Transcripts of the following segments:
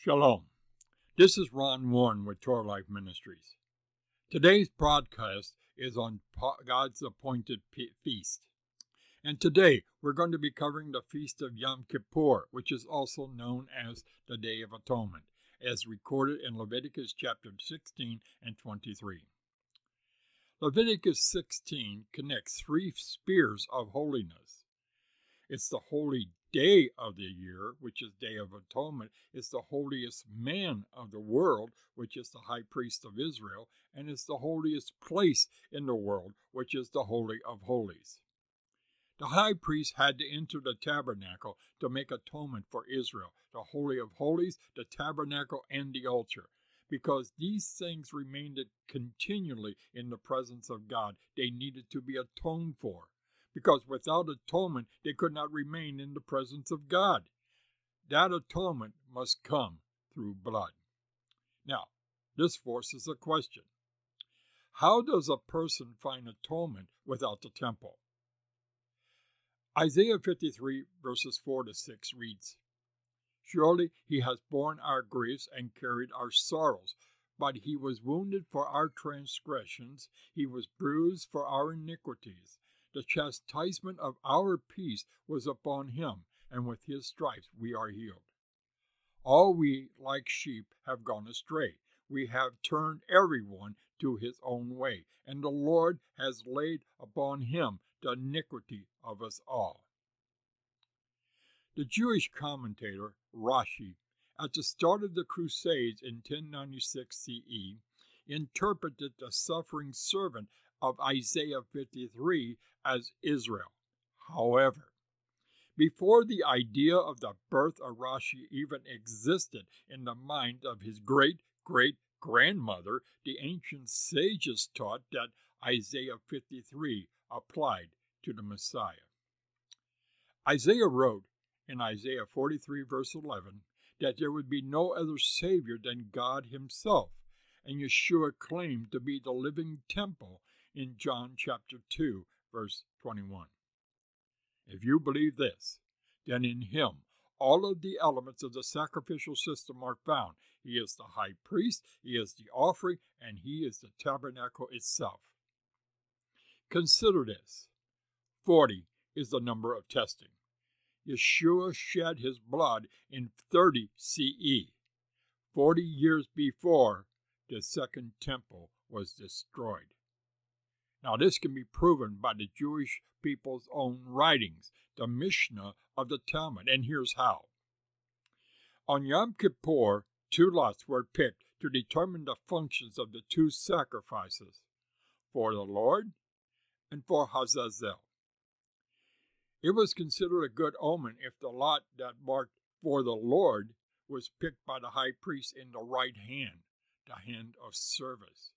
Shalom. This is Ron Warren with Torah Life Ministries. Today's broadcast is on God's appointed feast. And today we're going to be covering the feast of Yom Kippur, which is also known as the Day of Atonement, as recorded in Leviticus chapter 16 and 23. Leviticus 16 connects three spheres of holiness. It's the holy day of the year, which is Day of Atonement. It's the holiest man of the world, which is the high priest of Israel, and it's the holiest place in the world, which is the Holy of Holies. The high priest had to enter the tabernacle to make atonement for Israel, the Holy of Holies, the tabernacle, and the altar, because these things remained continually in the presence of God. They needed to be atoned for, because without atonement, they could not remain in the presence of God. That atonement must come through blood. Now, this forces a question. How does a person find atonement without the temple? Isaiah 53, verses 4 to 6 reads, "Surely he has borne our griefs and carried our sorrows, but he was wounded for our transgressions, he was bruised for our iniquities. The chastisement of our peace was upon him, and with his stripes we are healed. All we, like sheep, have gone astray. We have turned everyone to his own way, and the Lord has laid upon him the iniquity of us all." The Jewish commentator, Rashi, at the start of the Crusades in 1096 CE, interpreted the suffering servant of Isaiah 53 as Israel. However, before the idea of the birth of Rashi even existed in the mind of his great-great-grandmother, the ancient sages taught that Isaiah 53 applied to the Messiah. Isaiah wrote in Isaiah 43 verse 11 that there would be no other Savior than God himself, and Yeshua claimed to be the living temple in John chapter 2, verse 21. If you believe this, then in him all of the elements of the sacrificial system are found. He is the high priest, he is the offering, and he is the tabernacle itself. Consider this. 40 is the number of testing. Yeshua shed his blood in 30 CE, 40 years before the second temple was destroyed. Now, this can be proven by the Jewish people's own writings, the Mishnah of the Talmud, and here's how. On Yom Kippur, two lots were picked to determine the functions of the two sacrifices, for the Lord and for Hazazel. It was considered a good omen if the lot that marked for the Lord was picked by the high priest in the right hand, the hand of service.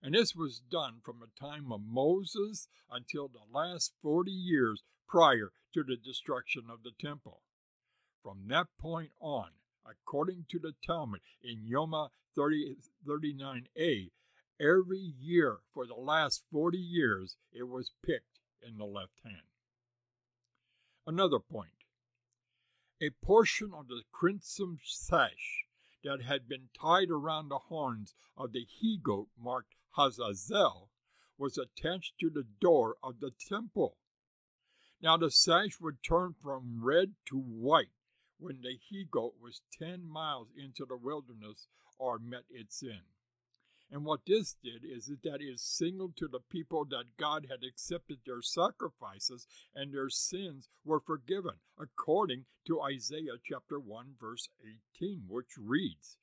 And this was done from the time of Moses until the last 40 years prior to the destruction of the temple. From that point on, according to the Talmud in Yoma 39a, every year for the last 40 years it was picked in the left hand. Another point. A portion of the crimson sash that had been tied around the horns of the he-goat marked Hazazel was attached to the door of the temple. Now the sash would turn from red to white when the he-goat was 10 miles into the wilderness or met its end. And what this did is that it signaled to the people that God had accepted their sacrifices and their sins were forgiven, according to Isaiah chapter 1, verse 18, which reads,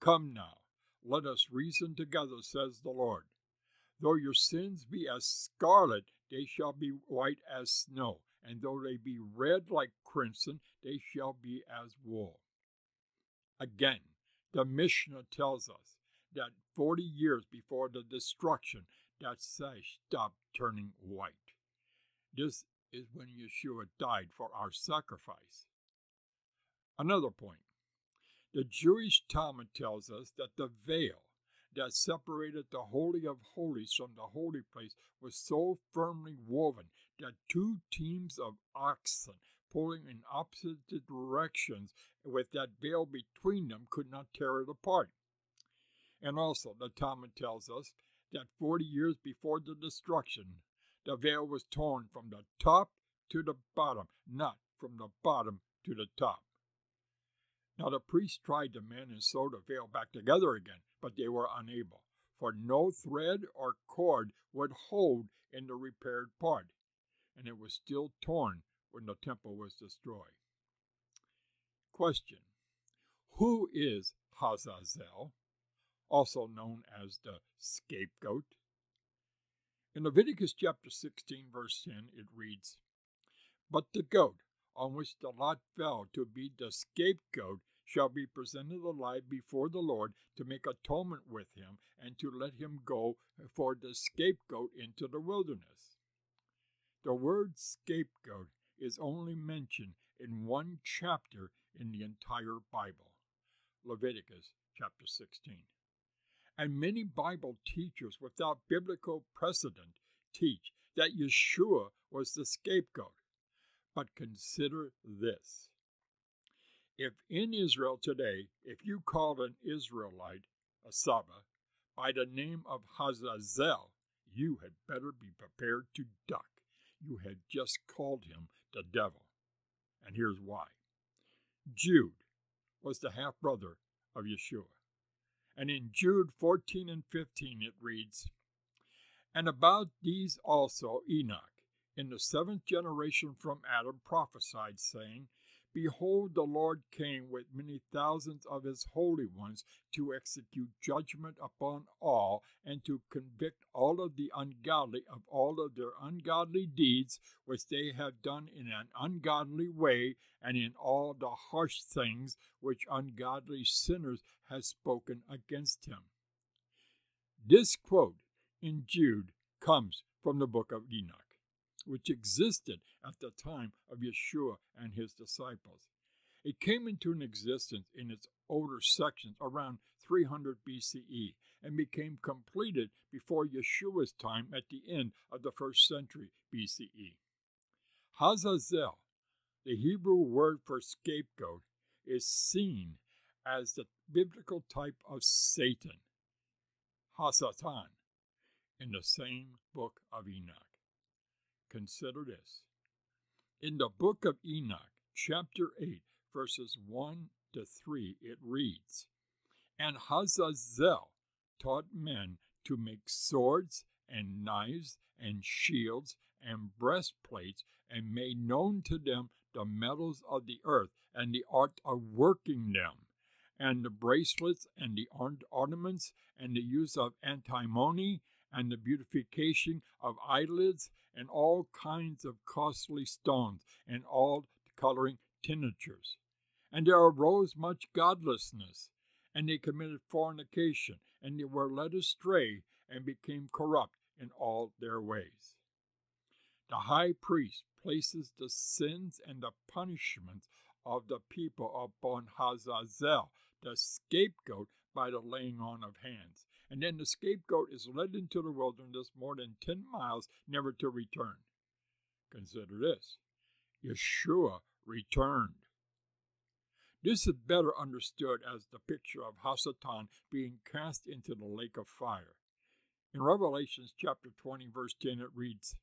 "Come now, let us reason together, says the Lord. Though your sins be as scarlet, they shall be white as snow, and though they be red like crimson, they shall be as wool." Again, the Mishnah tells us that 40 years before the destruction, that sash stopped turning white. This is when Yeshua died for our sacrifice. Another point. The Jewish Talmud tells us that the veil that separated the Holy of Holies from the holy place was so firmly woven that two teams of oxen pulling in opposite directions with that veil between them could not tear it apart. And also, the Talmud tells us that 40 years before the destruction, the veil was torn from the top to the bottom, not from the bottom to the top. Now the priests tried to mend and sew the veil back together again, but they were unable, for no thread or cord would hold in the repaired part, and it was still torn when the temple was destroyed. Question: who is Hazazel, also known as the scapegoat? In Leviticus chapter 16, verse 10, it reads, "But the goat on which the lot fell to be the scapegoat shall be presented alive before the Lord to make atonement with him and to let him go for the scapegoat into the wilderness." The word scapegoat is only mentioned in one chapter in the entire Bible, Leviticus chapter 16. And many Bible teachers without biblical precedent teach that Yeshua was the scapegoat. But consider this. If in Israel today, if you called an Israelite, a Saba, by the name of Hazazel, you had better be prepared to duck. You had just called him the devil. And here's why. Jude was the half-brother of Yeshua. And in Jude 14 and 15 it reads, "And about these also Enoch, in the seventh generation from Adam, prophesied, saying, Behold, the Lord came with many thousands of his holy ones to execute judgment upon all and to convict all of the ungodly of all of their ungodly deeds, which they have done in an ungodly way, and in all the harsh things which ungodly sinners have spoken against him." This quote in Jude comes from the book of Enoch, which existed at the time of Yeshua and his disciples. It came into an existence in its older sections around 300 BCE and became completed before Yeshua's time at the end of the 1st century BCE. Hazazel, the Hebrew word for scapegoat, is seen as the biblical type of Satan, Hasatan, in the same book of Enoch. Consider this. In the book of Enoch, chapter 8, verses 1 to 3, it reads, "And Hazazel taught men to make swords and knives and shields and breastplates, and made known to them the metals of the earth and the art of working them, and the bracelets and the ornaments and the use of antimony, and the beautification of eyelids, and all kinds of costly stones, and all coloring tinctures. And there arose much godlessness, and they committed fornication, and they were led astray, and became corrupt in all their ways." The high priest places the sins and the punishments of the people upon Hazazel, the scapegoat, by the laying on of hands. And then the scapegoat is led into the wilderness more than 10 miles, never to return. Consider this. Yeshua returned. This is better understood as the picture of Hasatan being cast into the lake of fire. In Revelation chapter 20, verse 10, it reads,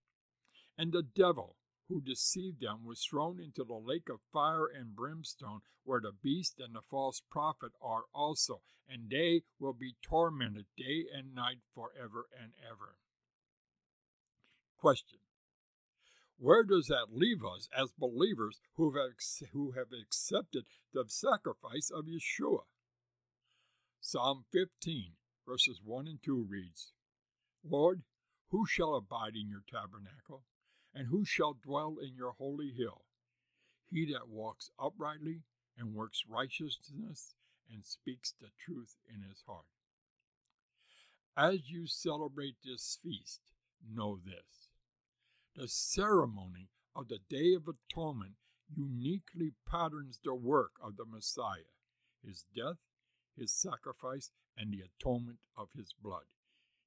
"And the devil who deceived them was thrown into the lake of fire and brimstone, where the beast and the false prophet are also, and they will be tormented day and night forever and ever." Question: where does that leave us as believers who have accepted the sacrifice of Yeshua? Psalm 15, verses 1 and 2 reads, "Lord, who shall abide in your tabernacle? And who shall dwell in your holy hill? He that walks uprightly and works righteousness and speaks the truth in his heart." As you celebrate this feast, know this. The ceremony of the Day of Atonement uniquely patterns the work of the Messiah, his death, his sacrifice, and the atonement of his blood.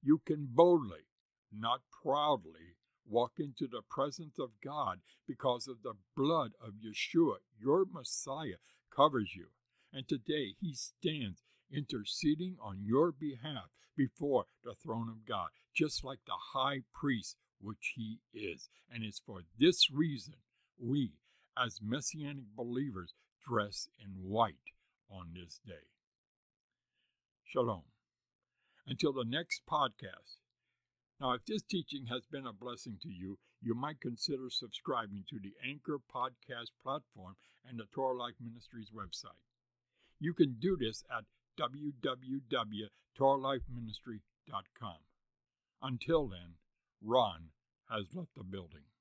You can boldly, not proudly, walk into the presence of God because of the blood of Yeshua. Your Messiah covers you. And today he stands interceding on your behalf before the throne of God, just like the high priest, which he is. And it's for this reason we, as Messianic believers, dress in white on this day. Shalom. Until the next podcast. Now, if this teaching has been a blessing to you, you might consider subscribing to the Anchor Podcast platform and the Torah Life Ministries website. You can do this at www.toralifeministry.com. Until then, Ron has left the building.